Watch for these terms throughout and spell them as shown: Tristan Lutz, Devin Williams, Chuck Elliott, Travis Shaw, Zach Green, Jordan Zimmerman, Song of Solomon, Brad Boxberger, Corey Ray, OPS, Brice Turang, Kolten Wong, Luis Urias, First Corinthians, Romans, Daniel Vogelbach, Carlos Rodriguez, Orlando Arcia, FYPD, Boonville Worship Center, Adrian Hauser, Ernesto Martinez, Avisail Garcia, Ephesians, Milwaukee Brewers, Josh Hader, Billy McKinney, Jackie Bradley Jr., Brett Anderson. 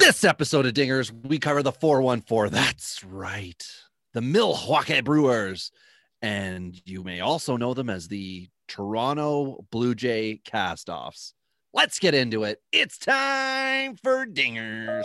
This episode of Dingers, we cover the 414. That's right, the Milwaukee Brewers. And you may also know them as the Toronto Blue Jay Castoffs. Let's get into it. It's time for Dingers.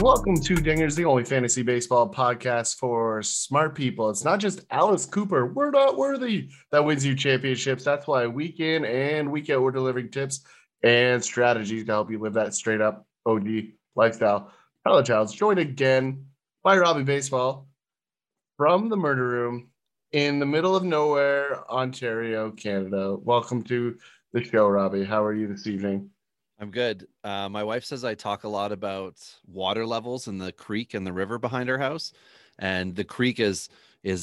Welcome to Dingers, the only fantasy baseball podcast for smart people. It's not just Alice Cooper, we're not worthy, that wins you championships. That's why week in and week out, we're delivering tips and strategies to help you live that straight up OD lifestyle. Hello, Childs. Joined again by Robbie Baseball from the murder room in the middle of nowhere, Ontario, Canada. Welcome to the show, Robbie. How are you this evening? I'm good. My wife says I talk a lot about water levels in the creek and the river behind our house. And the creek is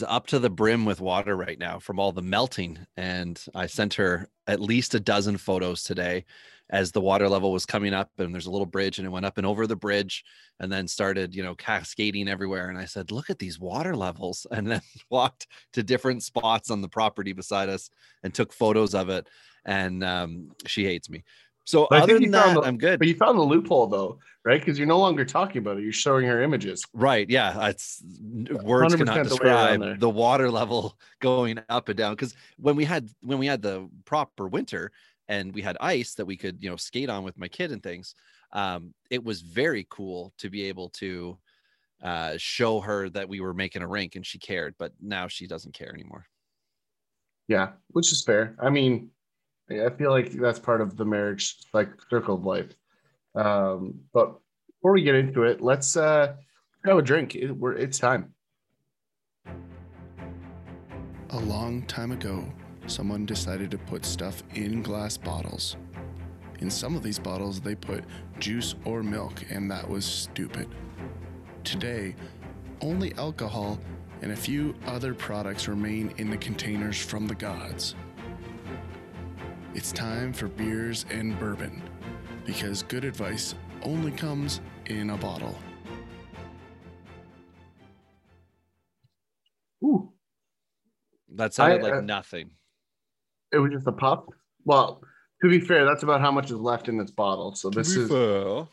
up to the brim with water right now from all the melting. And I sent her at least a dozen photos today as the water level was coming up, and there's a little bridge and it went up and over the bridge and then started, you know, cascading everywhere. And I said, look at these water levels, and then walked to different spots on the property beside us and took photos of it. And she hates me. So but other than that, I'm good. But you found the loophole, though, right? Because you're no longer talking about it. You're showing her images. Right. Yeah. It's words cannot describe the water level going up and down. Because when we had the proper winter and we had ice that we could, you know, skate on with my kid and things, it was very cool to be able to show her that we were making a rink and she cared. But now she doesn't care anymore. Yeah, which is fair. I mean, I feel like that's part of the marriage, like, circle of life. But before we get into it, let's have a drink. It's time. A long time ago, someone decided to put stuff in glass bottles. In some of these bottles, they put juice or milk, and that was stupid. Today, only alcohol and a few other products remain in the containers from the gods. It's time for beers and bourbon, because good advice only comes in a bottle. Ooh, that sounded like nothing. It was just a pop. Well, to be fair, that's about how much is left in this bottle. So this is a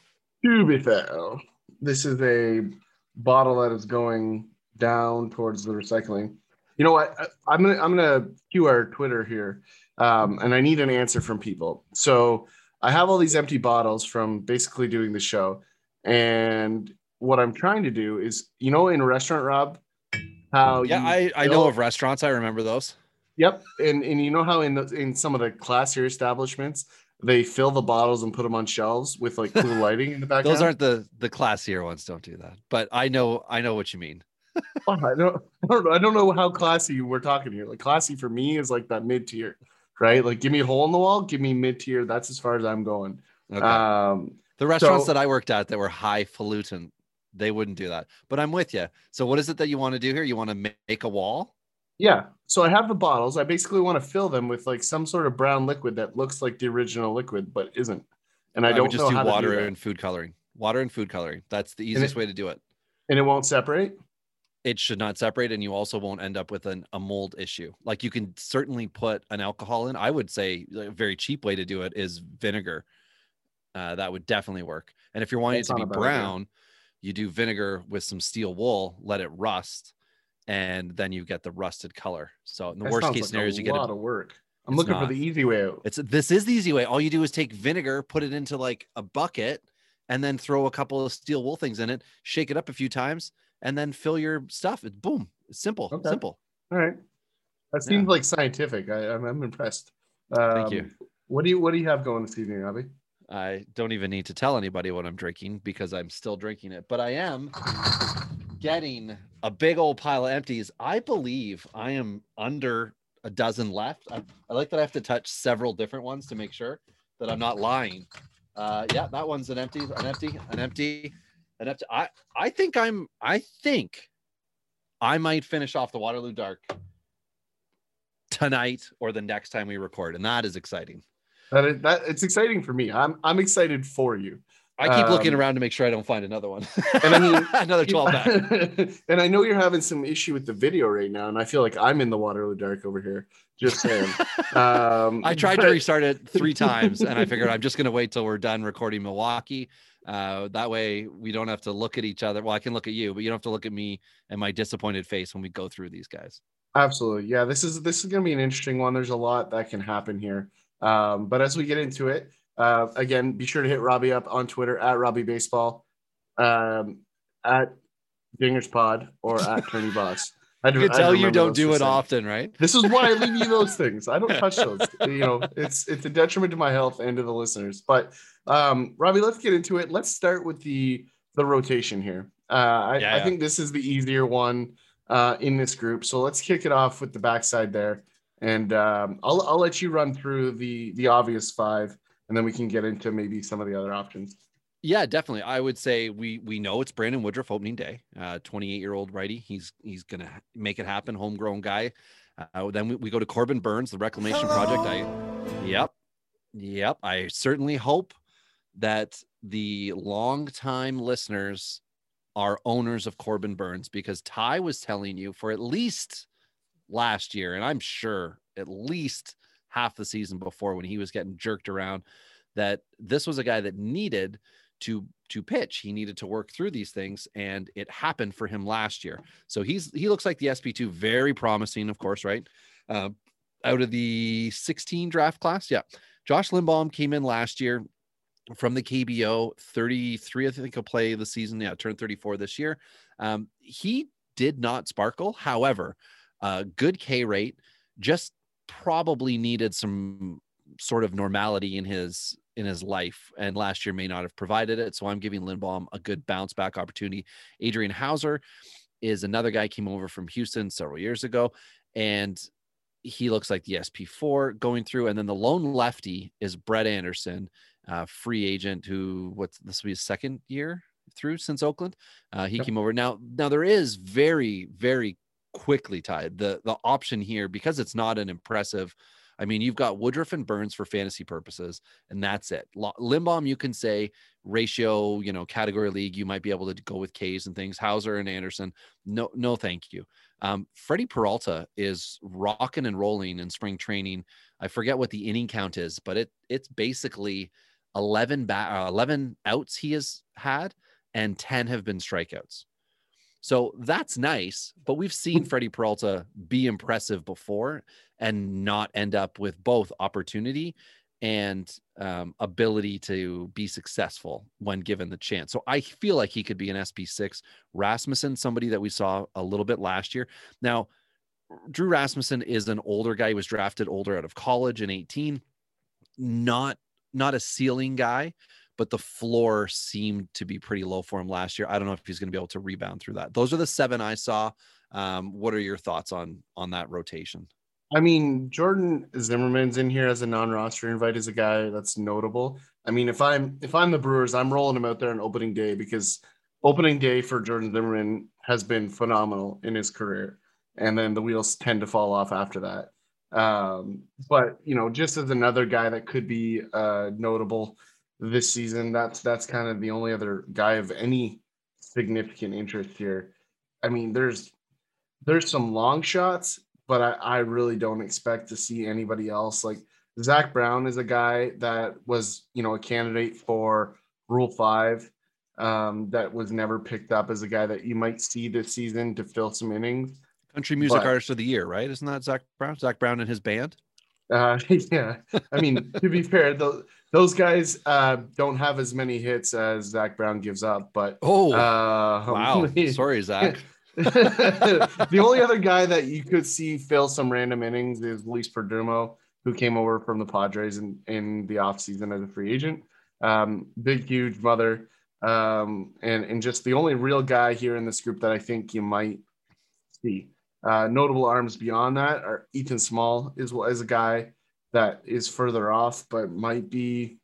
bottle that is going down towards the recycling. You know what? I'm gonna cue our Twitter here. And I need an answer from people. So I have all these empty bottles from basically doing the show. And what I'm trying to do is, you know, in a restaurant, Rob, how I know of restaurants. I remember those. Yep. And you know how in some of the classier establishments, they fill the bottles and put them on shelves with, like, cool lighting in the background. Those aren't the classier ones. Don't do that. But I know what you mean. Oh, I don't know how classy we're talking here. Like, classy for me is like that mid tier. Right? Like, give me a hole in the wall, give me mid-tier. That's as far as I'm going. Okay. The restaurants that I worked at that were highfalutin, they wouldn't do that. But I'm with you. So what is it that you want to do here? You want to make a wall? Yeah. So I have the bottles. I basically want to fill them with, like, some sort of brown liquid that looks like the original liquid, but isn't. And I don't know how to do that. I would just do water and food coloring. Water and food coloring. That's the easiest way to do it. And it won't separate? It should not separate, and you also won't end up with a mold issue. Like, you can certainly put an alcohol in. I would say a very cheap way to do it is vinegar. That would definitely work. And if you're wanting it to be brown, you do vinegar with some steel wool, let it rust, and then you get the rusted color. So in the worst case scenario, you get a lot of work. I'm looking for the easy way out. This is the easy way. All you do is take vinegar, put it into, like, a bucket, and then throw a couple of steel wool things in it, shake it up a few times, and then fill your stuff. It's boom. It's simple. Okay. Simple. All right. That seems like scientific. I'm impressed. Thank you. What do you have going this evening, Robbie? I don't even need to tell anybody what I'm drinking because I'm still drinking it. But I am getting a big old pile of empties. I believe I am under a dozen left. I like that I have to touch several different ones to make sure that I'm not lying. Yeah, that one's an empty. I think I might finish off the Waterloo Dark tonight or the next time we record, and that is exciting. That it's exciting for me. I'm excited for you. I keep looking around to make sure I don't find another one. And I mean, another 12 back. And I know you're having some issue with the video right now, and I feel like I'm in the Waterloo Dark over here. Just saying. I tried to restart it 3 times, and I figured I'm just going to wait till we're done recording Milwaukee. That way we don't have to look at each other. Well, I can look at you, but you don't have to look at me and my disappointed face when we go through these guys. Absolutely. Yeah, this is going to be an interesting one. There's a lot that can happen here. But as we get into it, again, be sure to hit Robbie up on Twitter at Robbie Baseball, at Dingers Pod, or at Kearney Boss. I can tell you don't do it often, right? This is why I leave you those things. I don't touch those. You know, it's a detriment to my health and to the listeners. But Robbie, let's get into it. Let's start with the rotation here. I think this is the easier one in this group. So let's kick it off with the backside there, and I'll let you run through the obvious 5. And then we can get into maybe some of the other options. Yeah, definitely. I would say we know it's Brandon Woodruff opening day, 28-year-old righty. He's going to make it happen. Homegrown guy. Then we go to Corbin Burns, the reclamation project. Yep. I certainly hope that the longtime listeners are owners of Corbin Burns, because Ty was telling you for at least last year, and I'm sure at least half the season before, when he was getting jerked around, that this was a guy that needed to pitch. He needed to work through these things, and it happened for him last year. So he looks like the SP2, very promising, of course, right? Out of the 16 draft class. Yeah. Josh Lindblom came in last year from the KBO, 33, I think he'll play the season. Yeah. Turned 34 this year. He did not sparkle. However, good K rate, just probably needed some sort of normality in his life, and last year may not have provided it. So I'm giving Lindblom a good bounce back opportunity. Adrian Hauser is another guy, came over from Houston several years ago, and he looks like the SP4 going through. And then the lone lefty is Brett Anderson, free agent, who this will be his second year through since Oakland. He came over. Now there is very, very quickly tied the option here, because it's not an impressive, I mean, you've got Woodruff and Burns for fantasy purposes, and that's it. Lindblom, you can say ratio, you know, category league, you might be able to go with K's and things. Hauser and Anderson, no thank you. Freddie Peralta is rocking and rolling in spring training. I forget what the inning count is, but it's basically 11 outs he has had, and 10 have been strikeouts. So that's nice, but we've seen Freddie Peralta be impressive before and not end up with both opportunity and ability to be successful when given the chance. So I feel like he could be an SP6. Rasmussen, somebody that we saw a little bit last year. Now, Drew Rasmussen is an older guy. He was drafted older out of college in 18. Not a ceiling guy, but the floor seemed to be pretty low for him last year. I don't know if he's going to be able to rebound through that. Those are the 7 I saw. What are your thoughts on that rotation? I mean, Jordan Zimmerman's in here as a non-roster invite, as a guy that's notable. I mean, if I'm the Brewers, I'm rolling him out there on opening day, because opening day for Jordan Zimmerman has been phenomenal in his career. And then the wheels tend to fall off after that. But, you know, just as another guy that could be notable this season, that's kind of the only other guy of any significant interest here. I mean, there's some long shots, but I really don't expect to see anybody else. Like Zach Brown is a guy that was, you know, a candidate for Rule 5, that was never picked up, as a guy that you might see this season to fill some innings. Country Music Artist of the Year, right? Isn't that Zach Brown? Zach Brown and his band. Yeah, I mean, to be fair, those guys don't have as many hits as Zach Brown gives up. But wow, sorry, Zach. The only other guy that you could see fill some random innings is Luis Perdomo, who came over from the Padres in the offseason as a free agent. Big, huge mother, and just the only real guy here in this group that I think you might see. Notable arms beyond that are Ethan Small is a guy that is further off, but might be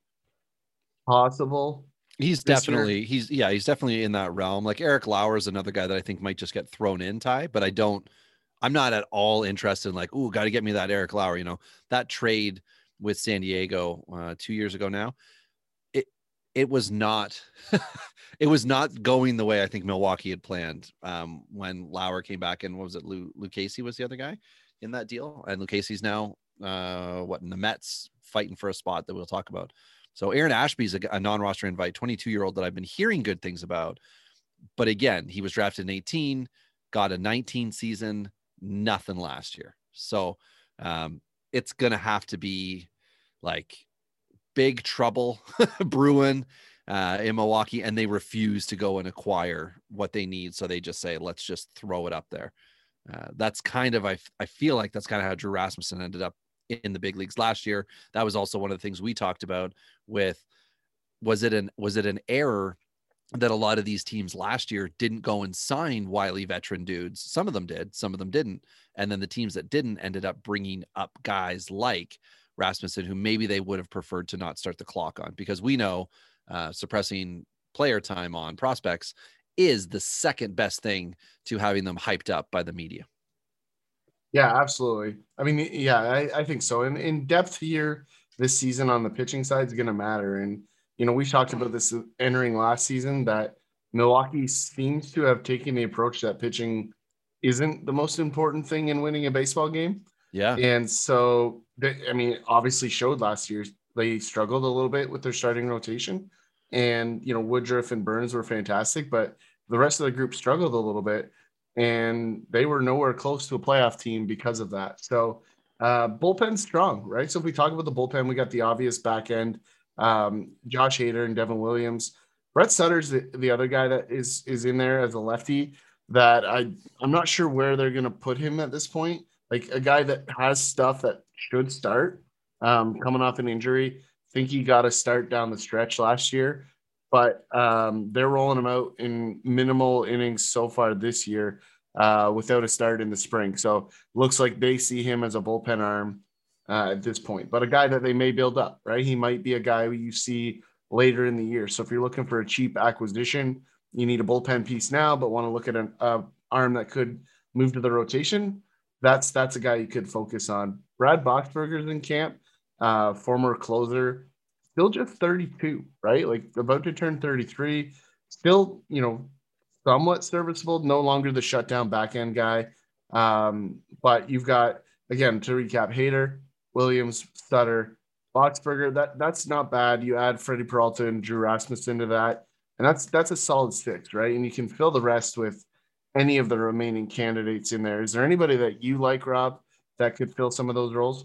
possible. He's definitely in that realm. Like Eric Lauer is another guy that I think might just get thrown in, Ty, but I'm not at all interested in like, ooh, got to get me that Eric Lauer. You know, that trade with San Diego 2 years ago now, it was not going the way I think Milwaukee had planned when Lauer came back. And what was it? Lucchesi was the other guy in that deal. And Lucchesi's now in the Mets, fighting for a spot that we'll talk about. So Aaron Ashby's a non-roster invite, 22-year-old that I've been hearing good things about. But again, he was drafted in 18, got a 19 season, nothing last year. So it's going to have to be like big trouble brewing in Milwaukee, and they refuse to go and acquire what they need. So they just say, let's just throw it up there. I feel like that's kind of how Drew Rasmussen ended up in the big leagues last year. That was also one of the things we talked about with, was it an error that a lot of these teams last year didn't go and sign wily veteran dudes? Some of them did, some of them didn't. And then the teams that didn't ended up bringing up guys like Rasmussen, who maybe they would have preferred to not start the clock on, because we know suppressing player time on prospects is the second best thing to having them hyped up by the media. Yeah, absolutely. I mean, yeah, I think so. And in depth here this season on the pitching side is going to matter. And, you know, we talked about this entering last season that Milwaukee seems to have taken the approach that pitching isn't the most important thing in winning a baseball game. Yeah. And so, obviously showed last year. They struggled a little bit with their starting rotation. And, you know, Woodruff and Burns were fantastic, but the rest of the group struggled a little bit. And they were nowhere close to a playoff team because of that. So bullpen's strong, right? So if we talk about the bullpen, we got the obvious back end, Josh Hader and Devin Williams. Brett Sutter's the other guy that is in there as a lefty that I'm not sure where they're going to put him at this point. Like a guy that has stuff that should start coming off an injury. I think he got a start down the stretch last year. But they're rolling him out in minimal innings so far this year without a start in the spring. So looks like they see him as a bullpen arm at this point, but a guy that they may build up, right? He might be a guy you see later in the year. So if you're looking for a cheap acquisition, you need a bullpen piece now, but want to look at an arm that could move to the rotation. That's a guy you could focus on. Brad Boxberger's in camp, former closer. Still just 32, right? Like about to turn 33, still, you know, somewhat serviceable, no longer the shutdown back end guy. But you've got, again, to recap, Hader, Williams, Sutter, Boxberger, that's not bad. You add Freddie Peralta and Drew Rasmussen to that, and that's a solid six, right? And you can fill the rest with any of the remaining candidates in there. Is there anybody that you like, Rob, that could fill some of those roles?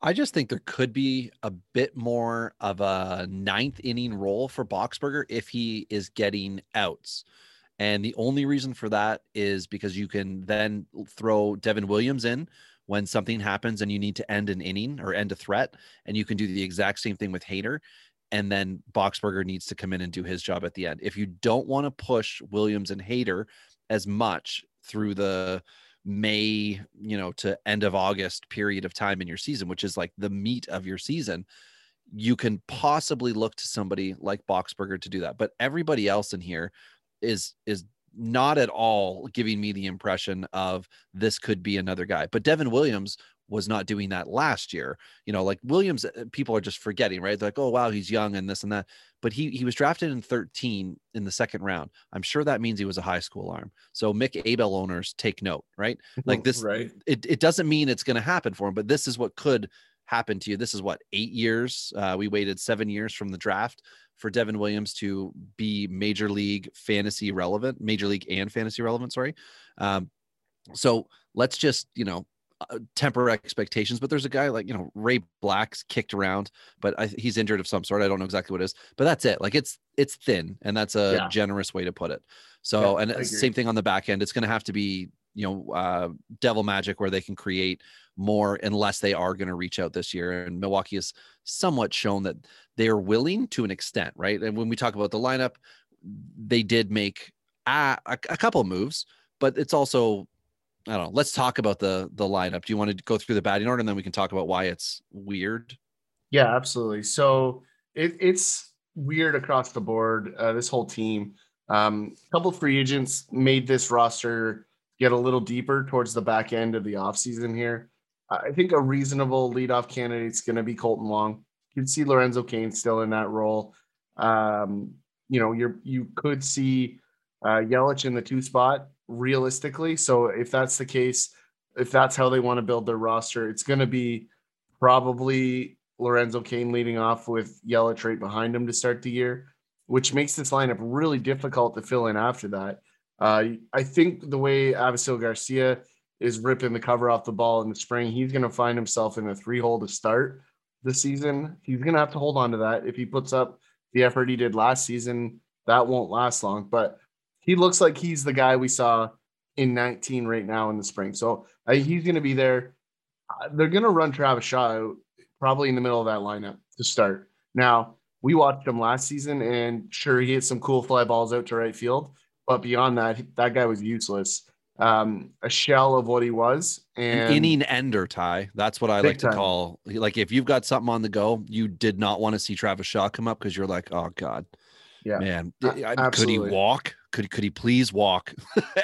I just think there could be a bit more of a ninth inning role for Boxberger if he is getting outs. And the only reason for that is because you can then throw Devin Williams in when something happens and you need to end an inning or end a threat. And you can do the exact same thing with Hader. And then Boxberger needs to come in and do his job at the end. If you don't want to push Williams and Hader as much through the May, you know, to end of August period of time in your season, which is like the meat of your season, you can possibly look to somebody like Boxberger to do that. But everybody else in here is not at all giving me the impression of this could be another guy. But Devin Williams was not doing that last year. You know, like Williams, people are just forgetting, right? They're like, oh, wow, he's young and this and that. But he was drafted in 13 in the second round. I'm sure that means he was a high school arm. So Mick Abel owners take note, right? Like this, right. It doesn't mean it's going to happen for him, but this is what could happen to you. This is what, 8 years. We waited 7 years from the draft for Devin Williams to be major league and fantasy relevant. Sorry. So let's just, you know, temper expectations, but there's a guy like, you know, Ray Black's kicked around, but he's injured of some sort. I don't know exactly what it is, but that's it. Like it's thin, and that's a generous way to put it. So, yeah, and same thing on the back end. It's going to have to be, you know, devil magic where they can create more unless they are going to reach out this year. And Milwaukee has somewhat shown that they are willing to an extent, right? And when we talk about the lineup, they did make a couple moves, but it's also, I don't know. Let's talk about the lineup. Do you want to go through the batting order and then we can talk about why it's weird? Yeah, absolutely. So it's weird across the board, this whole team. A couple of free agents made this roster get a little deeper towards the back end of the offseason here. I think a reasonable leadoff candidate is going to be Kolten Wong. You could see Lorenzo Cain still in that role. You could see Yelich in the 2 spot realistically. So if that's the case, if that's how they want to build their roster, it's going to be probably Lorenzo Cain leading off with Yelich right behind him to start the year, which makes this lineup really difficult to fill in after that. I think the way Avisail Garcia is ripping the cover off the ball in the spring, he's going to find himself in a 3-hole to start the season. He's going to have to hold on to that. If he puts up the effort he did last season, that won't last long, but he looks like he's the guy we saw in 19 right now in the spring. So he's going to be there. They're going to run Travis Shaw out probably in the middle of that lineup to start. Now, we watched him last season, and sure, he hit some cool fly balls out to right field, but beyond that, that guy was useless. A shell of what he was. And an inning ender, Ty. That's what I like to call. Like, if you've got something on the go, you did not want to see Travis Shaw come up because you're like, oh God, yeah, man, could he walk? Could he please walk?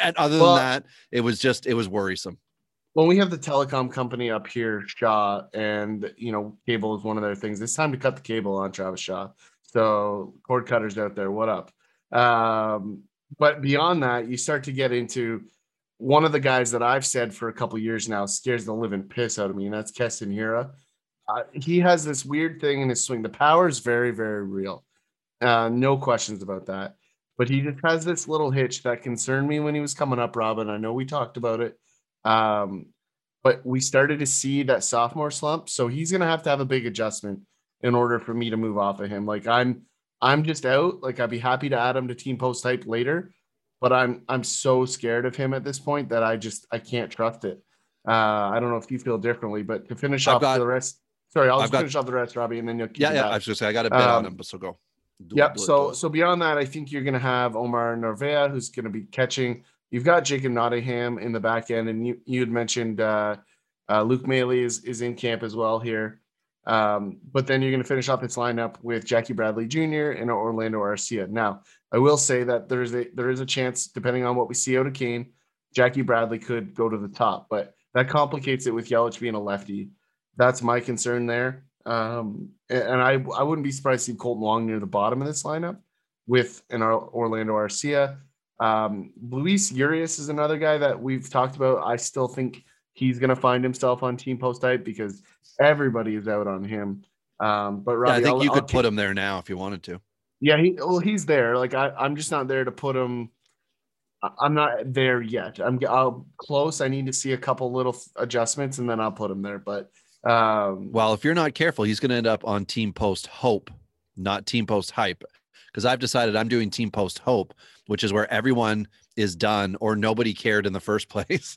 And other than that, it was worrisome. Well, we have the telecom company up here, Shaw, and cable is one of their things. It's time to cut the cable on Travis Shaw. So cord cutters out there, what up? But beyond that, you start to get into one of the guys that I've said for a couple of years now scares the living piss out of me, and that's Keston Hiura. He has this weird thing in his swing. The power is very, very real. No questions about that. But he just has this little hitch that concerned me when he was coming up, Robin. I know we talked about it. But we started to see that sophomore slump. So he's going to have a big adjustment in order for me to move off of him. Like, I'm just out. Like, I'd be happy to add him to team post type later, but I'm so scared of him at this point that I can't trust it. I don't know if you feel differently, but to finish off the rest, Robbie, and then you'll keep I was just saying I got a bet on him, but so go. So beyond that, I think you're going to have Omar Narváez, who's going to be catching. You've got Jacob Nottingham in the back end, and you had mentioned Luke Maile is in camp as well here. But then you're going to finish off this lineup with Jackie Bradley Jr. and Orlando Arcia. Now, I will say that there is a chance, depending on what we see out of Kane, Jackie Bradley could go to the top, but that complicates it with Yelich being a lefty. That's my concern there. And I wouldn't be surprised to see Kolten Wong near the bottom of this lineup with an Orlando Arcia. Luis Urias is another guy that we've talked about. I still think he's going to find himself on team post type because everybody is out on him. But Robbie, I think you could put him there now if you wanted to. Yeah, he's there. Like I'm just not there to put him. I'm not there yet. I'm close. I need to see a couple little adjustments and then I'll put him there. But if you're not careful, he's going to end up on team post hope, not team post hype. Because I've decided I'm doing team post hope, which is where everyone is done or nobody cared in the first place.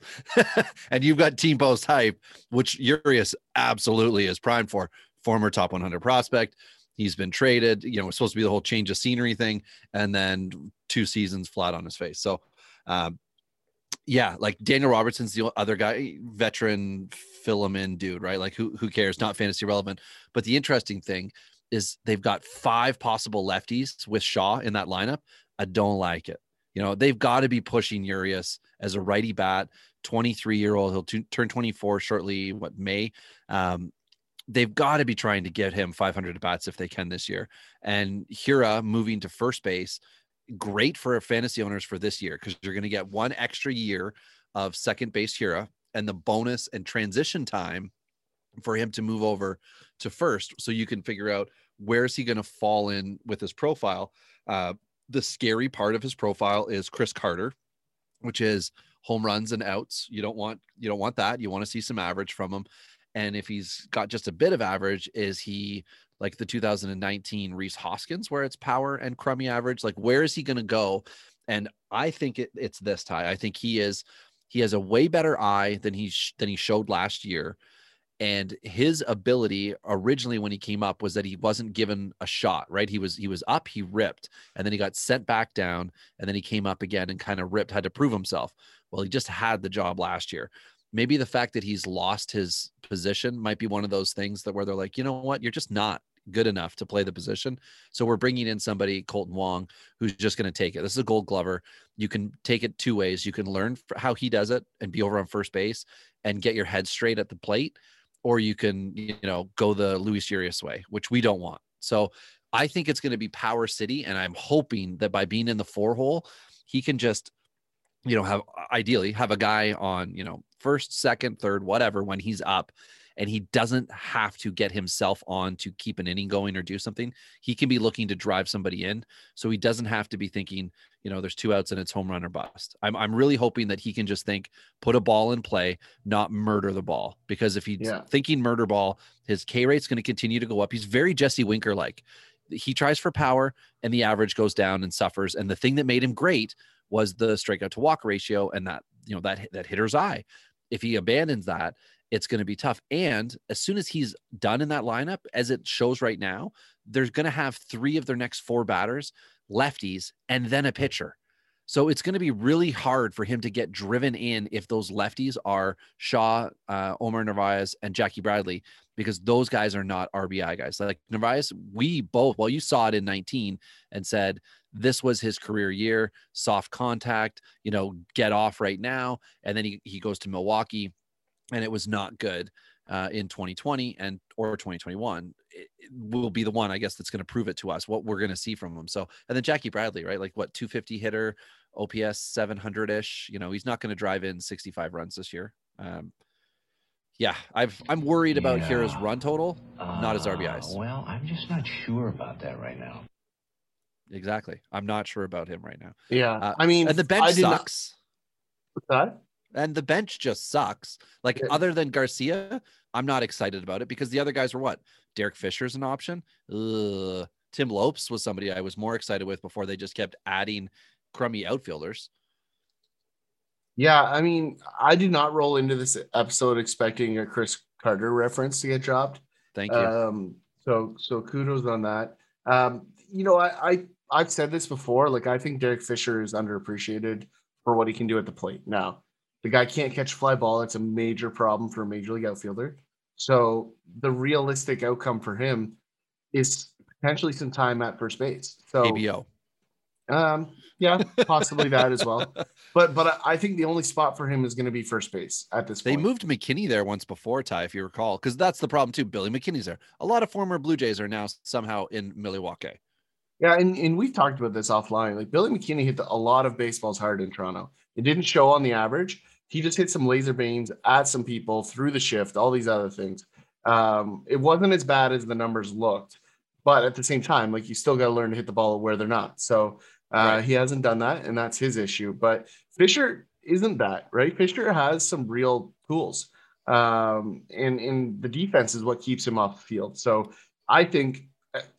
And you've got team post hype, which Urias absolutely is primed for. Former top 100 prospect. He's been traded. It's supposed to be the whole change of scenery thing. And then 2 seasons flat on his face. So, like Daniel Robertson's the other guy, veteran fill-him-in dude, right? Like who cares? Not fantasy relevant. But the interesting thing is they've got 5 possible lefties with Shaw in that lineup. I don't like it. They've got to be pushing Urias as a righty bat, 23-year-old. He'll turn 24 shortly, May? They've got to be trying to get him 500 at-bats if they can this year. And Hiura moving to first base, great for fantasy owners for this year because you're going to get 1 extra year of second-base Hiura and the bonus and transition time for him to move over to first, so you can figure out where is he going to fall in with his profile. The scary part of his profile is Chris Carter, which is home runs and outs. You don't want that. You want to see some average from him. And if he's got just a bit of average, is he like the 2019 Reese Hoskins where it's power and crummy average? Like, where is he going to go? And I think it's this, Ty. I think he has a way better eye than he showed last year. And his ability originally when he came up was that he wasn't given a shot, right? He was up, he ripped, and then he got sent back down, and then he came up again and kind of ripped, had to prove himself. Well, he just had the job last year. Maybe the fact that he's lost his position might be one of those things that where they're like, you know what? You're just not good enough to play the position. So we're bringing in somebody, Kolten Wong, who's just going to take it. This is a Gold Glover. You can take it two ways. You can learn how he does it and be over on first base and get your head straight at the plate, or you can, you know, go the Luis Urias way, which we don't want. So I think it's going to be Power City, and I'm hoping that by being in the four hole, he can just, you know, have ideally have a guy on, you know, first, second, third, whatever, when he's up, and he doesn't have to get himself on to keep an inning going or do something. He can be looking to drive somebody in. So he doesn't have to be thinking, you know, there's two outs and it's home run or bust. I'm really hoping that he can just think, put a ball in play, not murder the ball. Because if he's thinking murder ball, his K rate's going to continue to go up. He's very Jesse Winker-like. He tries for power and the average goes down and suffers. And the thing that made him great was the strikeout to walk ratio. And that, you know, that hitter's eye, if he abandons that, it's going to be tough. And as soon as he's done in that lineup, as it shows right now, there's going to have three of their next four batters lefties and then a pitcher. So it's going to be really hard for him to get driven in if those lefties are Shaw, Omar Narváez, and Jackie Bradley, because those guys are not RBI guys. Like Narváez, we both, well, you saw it in 19 and said, this was his career year, soft contact, you know, get off right now. And then he goes to Milwaukee, and it was not good in 2020 and or 2021. It will be the one, I guess, that's going to prove it to us what we're going to see from him. So, and then Jackie Bradley, right? Like what, 250 hitter, OPS 700 ish. You know, he's not going to drive in 65 runs this year. I'm worried about Hira's run total, not his RBIs. Well, I'm just not sure about that right now. Exactly, I'm not sure about him right now. Yeah, I mean, and the bench sucks. What's that? And the bench just sucks. Like other than Garcia, I'm not excited about it because the other guys were what? Derek Fisher's an option. Tim Lopes was somebody I was more excited with before they just kept adding crummy outfielders. Yeah, I mean, I do not roll into this episode expecting a Chris Carter reference to get dropped. Thank you. So kudos on that. You know, I've said this before. Like, I think Derek Fisher is underappreciated for what he can do at the plate now. The guy can't catch a fly ball. It's a major problem for a major league outfielder. So the realistic outcome for him is potentially some time at first base. So ABO. Yeah, possibly that as well. But I think the only spot for him is going to be first base at this point. They moved McKinney there once before, Ty, if you recall, because that's the problem too. Billy McKinney's there. A lot of former Blue Jays are now somehow in Milwaukee. Yeah, and we've talked about this offline. Like Billy McKinney hit a lot of baseballs hard in Toronto. It didn't show on the average. He just hit some laser beams at some people through the shift, all these other things. It wasn't as bad as the numbers looked, but at the same time, like you still got to learn to hit the ball where they're not. So right. He hasn't done that, and that's his issue. But Fisher isn't that, right? Fisher has some real tools, and the defense is what keeps him off the field. So I think,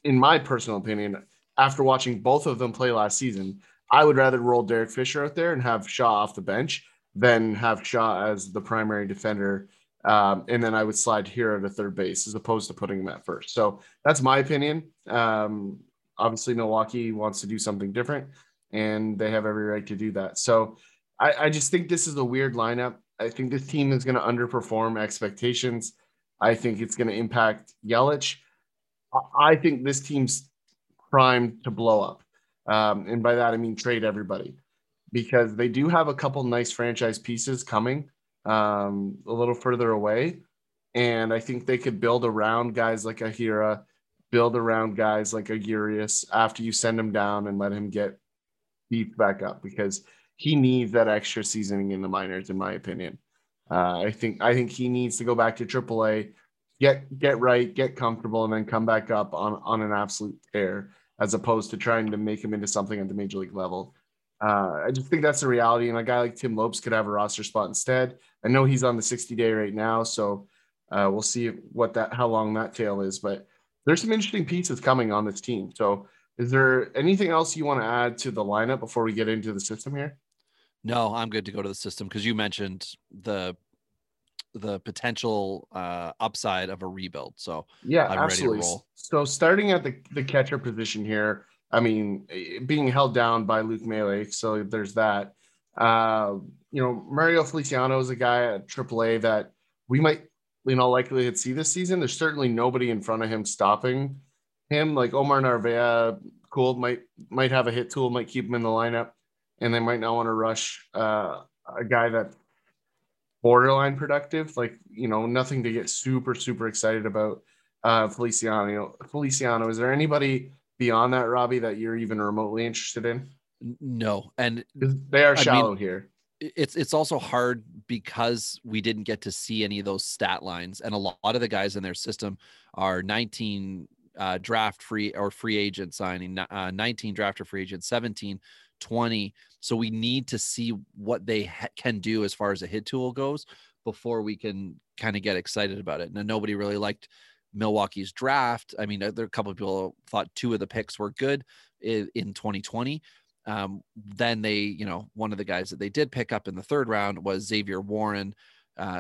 in my personal opinion, after watching both of them play last season, I would rather roll Derek Fisher out there and have Shaw off the bench than have Shaw as the primary defender. And then I would slide Hiura to third base as opposed to putting him at first. So that's my opinion. Obviously, Milwaukee wants to do something different, and they have every right to do that. So I just think this is a weird lineup. I think this team is going to underperform expectations. I think it's going to impact Yelich. I think this team's primed to blow up. And by that, I mean trade everybody, because they do have a couple nice franchise pieces coming a little further away. And I think they could build around guys like a Hiura, build around guys like a Urias after you send him down and let him get beefed back up, because he needs that extra seasoning in the minors, in my opinion. I think he needs to go back to AAA, get right, get comfortable, and then come back up on an absolute tear, as opposed to trying to make him into something at the major league level. I just think that's the reality. And a guy like Tim Lopes could have a roster spot instead. I know he's on the 60-day right now, so we'll see how long that tail is. But there's some interesting pieces coming on this team. So is there anything else you want to add to the lineup before we get into the system here? No, I'm good to go to the system, because you mentioned the potential upside of a rebuild. So yeah, I'm absolutely ready to roll. So starting at the catcher position here, I mean, being held down by Luke Maile, so there's that. You know, Mario Feliciano is a guy at AAA that we might, in all likelihood, see this season. There's certainly nobody in front of him stopping him, like Omar Narváez, cool, might have a hit tool, might keep him in the lineup, and they might not want to rush a guy that's borderline productive. Like, you know, nothing to get super excited about. Feliciano, is there anybody beyond that, Robbie, that you're even remotely interested in? No, and they are shallow here. It's also hard because we didn't get to see any of those stat lines, and a lot of the guys in their system are 19 draft free or free agent signing, 19 draft or free agent, 17, 20. So we need to see what they can do as far as a hit tool goes before we can kind of get excited about it. And nobody really liked Milwaukee's draft. I mean, there are a couple of people thought two of the picks were good in 2020. Then they, you know, one of the guys that they did pick up in the third round was Xavier Warren,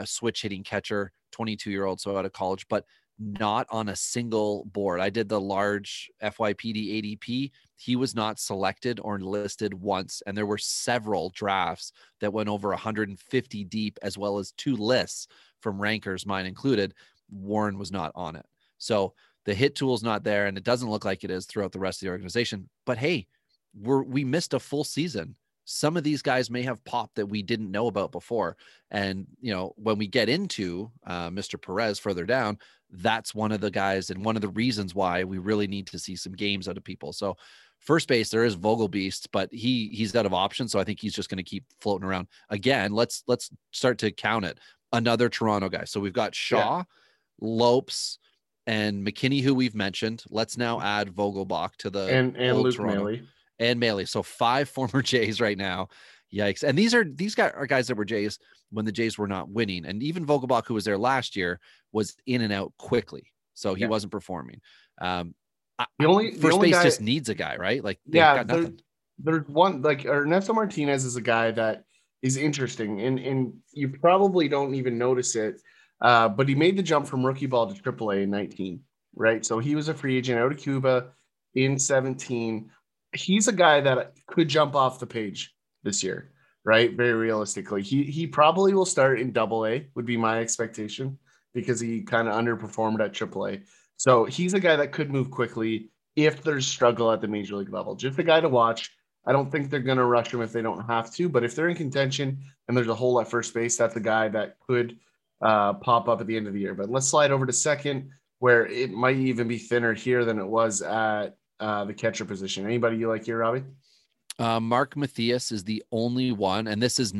switch hitting catcher, 22-year-old, so out of college, but not on a single board. I did the large FYPD ADP. He was not selected or listed once. And there were several drafts that went over 150 deep, as well as two lists from rankers, mine included. Warren was not on it. So the hit tool's not there, and it doesn't look like it is throughout the rest of the organization. But hey, we missed a full season. Some of these guys may have popped that we didn't know about before. And, you know, when we get into Mr. Perez further down, that's one of the guys and one of the reasons why we really need to see some games out of people. So first base, there is Vogelbeast, but he's out of options. So I think he's just going to keep floating around. Again, let's start to count it. Another Toronto guy. So we've got Shaw, yeah, Lopes, and McKinney, who we've mentioned. Let's now add Vogelbach to the and Luke Maile. And Maile. So 5 former Jays right now. Yikes. And these are guys that were Jays when the Jays were not winning. And even Vogelbach, who was there last year, was in and out quickly. So he wasn't performing. First base guy just needs a guy, right? Like, yeah, got nothing. There's one, like Ernesto Martinez is a guy that is interesting. And you probably don't even notice it. But he made the jump from rookie ball to AAA in 19, right? So he was a free agent out of Cuba in 17. He's a guy that could jump off the page this year, right? Very realistically, he probably will start in AA would be my expectation because he kind of underperformed at AAA. So he's a guy that could move quickly if there's struggle at the major league level. Just a guy to watch. I don't think they're going to rush him if they don't have to, but if they're in contention and there's a hole at first base, that's a guy that could pop up at the end of the year. But let's slide over to second, where it might even be thinner here than it was at the catcher position. Anybody you like here, Robbie? Mark Mathias is the only one, and this is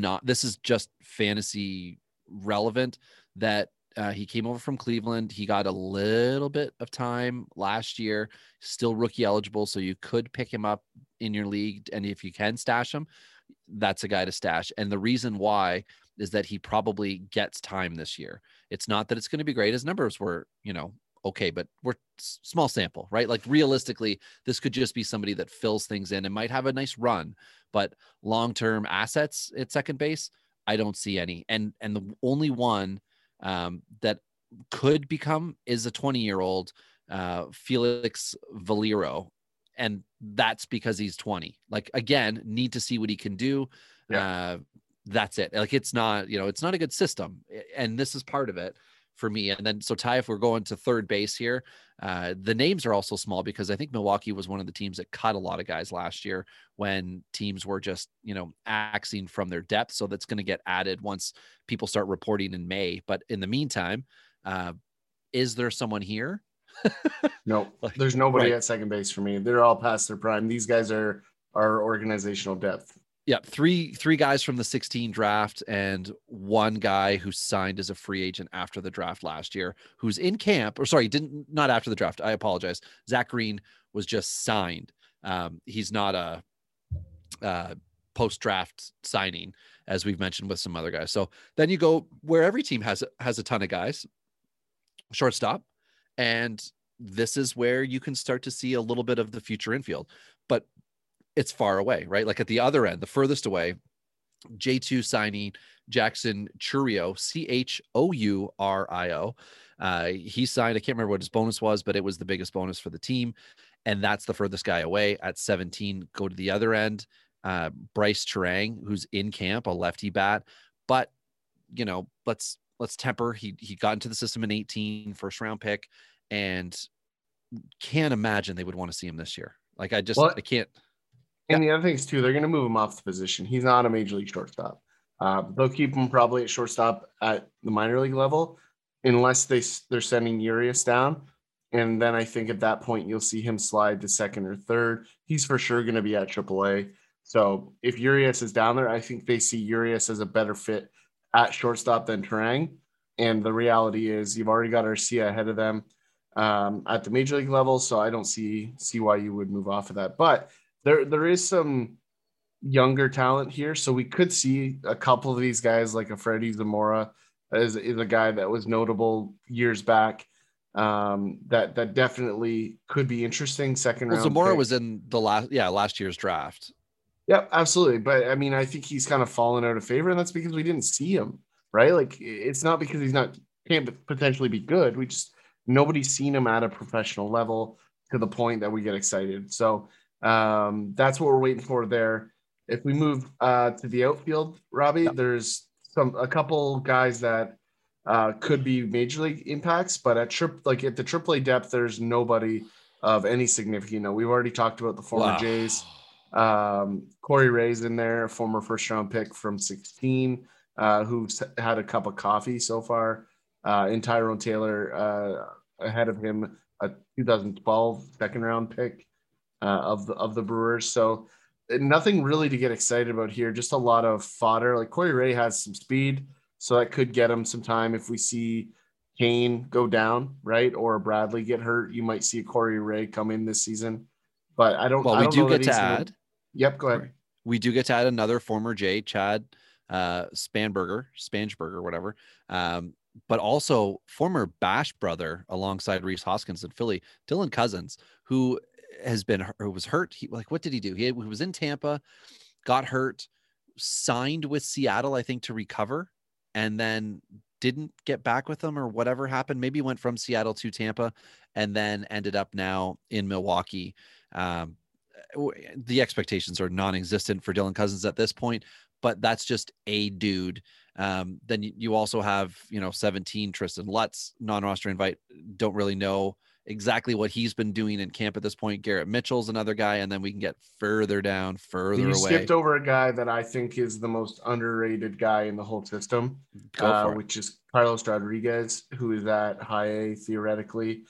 just fantasy relevant, that he came over from Cleveland. He got a little bit of time last year, still rookie eligible. So you could pick him up in your league. And if you can stash him, that's a guy to stash. And the reason why is that he probably gets time this year. It's not that it's going to be great. His numbers were, you know, okay, but we're small sample, right? Like realistically, this could just be somebody that fills things in and might have a nice run, but long-term assets at second base, I don't see any. And the only one that could become is a 20-year-old Felix Valero. And that's because he's 20, like, again, need to see what he can do. Yeah. That's it. Like, it's not, you know, it's not a good system. And this is part of it for me. And then, so Ty, if we're going to third base here, the names are also small because I think Milwaukee was one of the teams that cut a lot of guys last year when teams were just, you know, axing from their depth. So that's going to get added once people start reporting in May. But in the meantime, is there someone here? No, there's nobody right at second base for me. They're all past their prime. These guys are our organizational depth. Yeah, three guys from the 16 draft and one guy who signed as a free agent after the draft last year, who's in camp, or sorry, not after the draft. I apologize. Zach Green was just signed. He's not a post-draft signing, as we've mentioned with some other guys. So then you go where every team has a ton of guys, shortstop, and this is where you can start to see a little bit of the future infield, but it's far away, right? Like at the other end, the furthest away, J2 signing Jackson Churio, Chourio. He signed, I can't remember what his bonus was, but it was the biggest bonus for the team. And that's the furthest guy away at 17. Go to the other end, Brice Turang, who's in camp, a lefty bat, but you know, let's temper. He got into the system in 18, first round pick, and can't imagine they would want to see him this year. Like, I just, well, I can't. And the other thing is too, they're going to move him off the position. He's not a major league shortstop. They'll keep him probably at shortstop at the minor league level, unless they're sending Urias down. And then I think at that point, you'll see him slide to second or third. He's for sure going to be at AAA. So if Urias is down there, I think they see Urias as a better fit at shortstop than Turang. And the reality is you've already got Arcia ahead of them at the major league level. So I don't see why you would move off of that. But there is some younger talent here. So we could see a couple of these guys, like a Freddy Zamora is a guy that was notable years back. That definitely could be interesting. Second round. Zamora was in the last year's draft. Yep, absolutely. But I mean, I think he's kind of fallen out of favor, and that's because we didn't see him, right? Like, it's not because he's not, can't potentially be good. We just, nobody's seen him at a professional level to the point that we get excited. So that's what we're waiting for there. If we move to the outfield, Robbie, yep. There's a couple guys that could be major league impacts, but at the AAA depth, there's nobody of any significance. No, we've already talked about the former Jays. Corey Ray's in there, a former first round pick from 16, who's had a cup of coffee so far. And Tyrone Taylor ahead of him, a 2012 second round pick of the Brewers. So nothing really to get excited about here. Just a lot of fodder. Like, Corey Ray has some speed. So that could get him some time. If we see Cain go down, right, or Bradley get hurt, you might see Corey Ray come in this season. But I don't. Well, I don't we do get to add. Yep, go ahead. We do get to add another former Jay, Chad Spanberger, whatever. But also former Bash brother alongside Reese Hoskins in Philly, Dylan Cousins, who was hurt. What did he do? He was in Tampa, got hurt, signed with Seattle, I think, to recover. And then didn't get back with them or whatever happened. Maybe went from Seattle to Tampa and then ended up now in Milwaukee. The expectations are non-existent for Dylan Cousins at this point, but that's just a dude. Then you also have, 17 Tristan Lutz, non-roster invite. Don't really know exactly what he's been doing in camp at this point. Garrett Mitchell's another guy, and then we can get further away. You skipped over a guy that I think is the most underrated guy in the whole system, which is Carlos Rodriguez, who is at high A theoretically,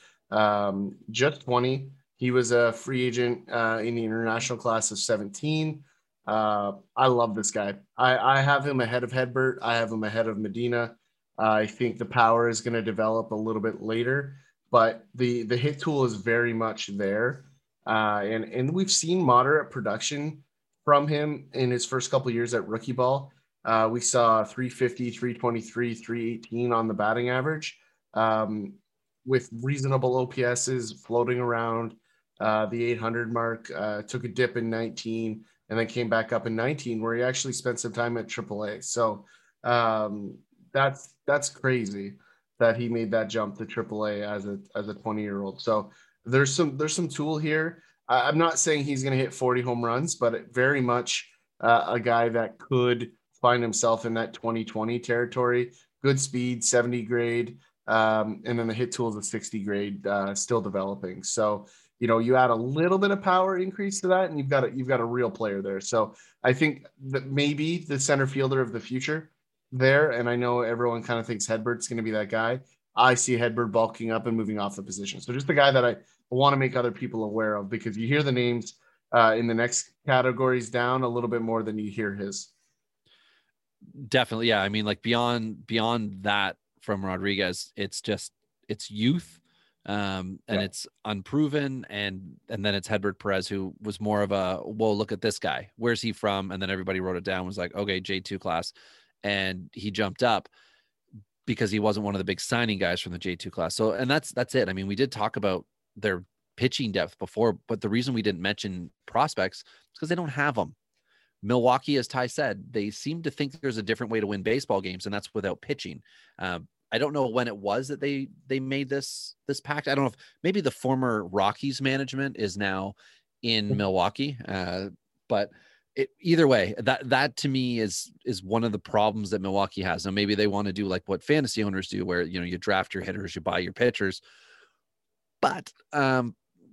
just 20. He was a free agent in the international class of 17. I love this guy. I have him ahead of Hedbert. I have him ahead of Medina. I think the power is going to develop a little bit later. But the hit tool is very much there. And we've seen moderate production from him in his first couple of years at rookie ball. We saw 350, 323, 318 on the batting average with reasonable OPSs floating around the 800 mark, took a dip in 19 and then came back up in 19 where he actually spent some time at AAA. So that's crazy that he made that jump to AAA as a 20-year-old. So there's some tool here. I'm not saying he's going to hit 40 home runs, but very much a guy that could find himself in that 2020 territory. Good speed, 70 grade, and then the hit tool is a 60 grade, still developing. So you add a little bit of power increase to that, and you've got a real player there. So I think that maybe the center fielder of the future. There, and I know everyone kind of thinks Hedbert's going to be that guy. I see Hedbert bulking up and moving off the position. So just the guy that I want to make other people aware of, because you hear the names in the next categories down a little bit more than you hear his. Definitely, yeah. I mean, like beyond that from Rodriguez, it's youth, and it's unproven, and then it's Hedbert Perez, who was more of a whoa, look at this guy. Where's he from? And then everybody wrote it down. Was like, okay, J2 class. And he jumped up because he wasn't one of the big signing guys from the J2 class. So, and that's it. I mean, we did talk about their pitching depth before, but the reason we didn't mention prospects is because they don't have them. Milwaukee, as Ty said, they seem to think there's a different way to win baseball games, and that's without pitching. I don't know when it was that they made this pact. I don't know if maybe the former Rockies management is now in Milwaukee, but either way, that to me is one of the problems that Milwaukee has. Now, maybe they want to do like what fantasy owners do, where you draft your hitters, you buy your pitchers. but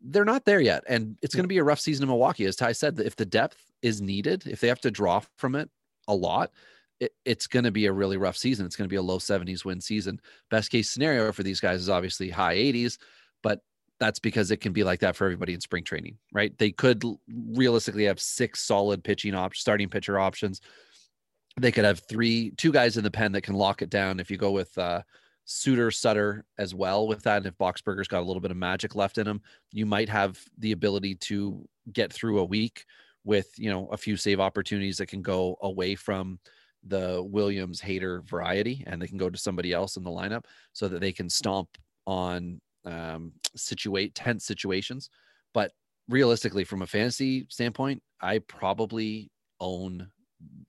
they're not there yet. And it's going to be a rough season in Milwaukee. As Ty said, if the depth is needed, if they have to draw from it a lot, it's going to be a really rough season. It's going to be a low 70s win season. Best case scenario for these guys is obviously high 80s, but that's because it can be like that for everybody in spring training, right? They could realistically have 6 solid pitching starting pitcher options. They could have 2 guys in the pen that can lock it down. If you go with Suter, Sutter as well with that, and if Boxberger's got a little bit of magic left in him, you might have the ability to get through a week with, you know, a few save opportunities that can go away from the Williams Hader variety, and they can go to somebody else in the lineup so that they can stomp on tense situations. But realistically, from a fantasy standpoint, I probably own,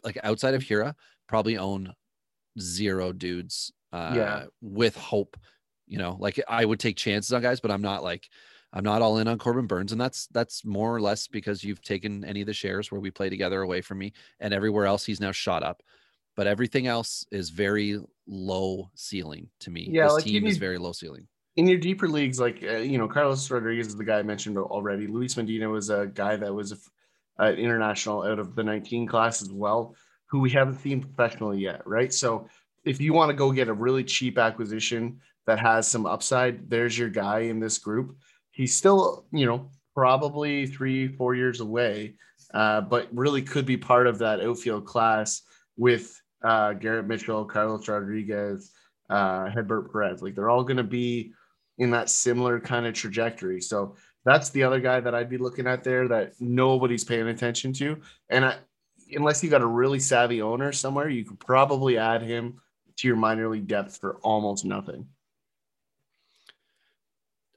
like, outside of Hira, probably own 0 dudes with hope, you know. Like, I would take chances on guys, but I'm not all in on Corbin Burns. And that's more or less because you've taken any of the shares where we play together away from me, and everywhere else he's now shot up. But everything else is very low ceiling to me. Yeah, this like team is very low ceiling. In your deeper leagues, like, you know, Carlos Rodriguez is the guy I mentioned already. Luis Medina was a guy that was an international out of the 19 class as well, who we haven't seen professionally yet, right? So if you want to go get a really cheap acquisition that has some upside, there's your guy in this group. He's still, you know, probably 3-4 years away, but really could be part of that outfield class with Garrett Mitchell, Carlos Rodriguez, Hedbert Perez. Like, they're all going to be in that similar kind of trajectory. So that's the other guy that I'd be looking at there that nobody's paying attention to. And unless you got a really savvy owner somewhere, you could probably add him to your minor league depth for almost nothing.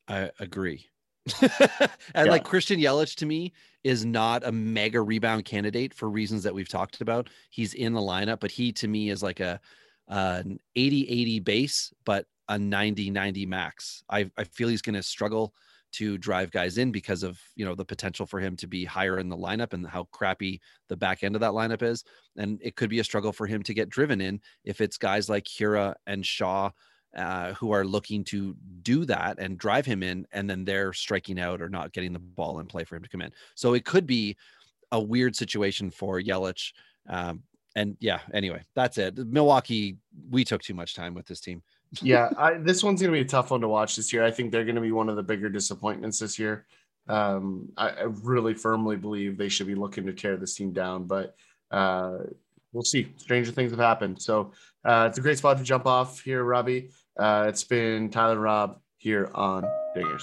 I agree. Like, Christian Yelich to me is not a mega rebound candidate for reasons that we've talked about. He's in the lineup, but he to me is like an 80-80 base, but a 90-90 max. I feel he's going to struggle to drive guys in because of, you know, the potential for him to be higher in the lineup and how crappy the back end of that lineup is. And it could be a struggle for him to get driven in if it's guys like Hura and Shaw who are looking to do that and drive him in, and then they're striking out or not getting the ball in play for him to come in. So it could be a weird situation for Yelich. Anyway, that's it. Milwaukee, we took too much time with this team. This one's going to be a tough one to watch this year. I think they're going to be one of the bigger disappointments this year. I really firmly believe they should be looking to tear this team down, but we'll see. Stranger things have happened. So it's a great spot to jump off here, Robbie. It's been Tyler Robb here on Dingers.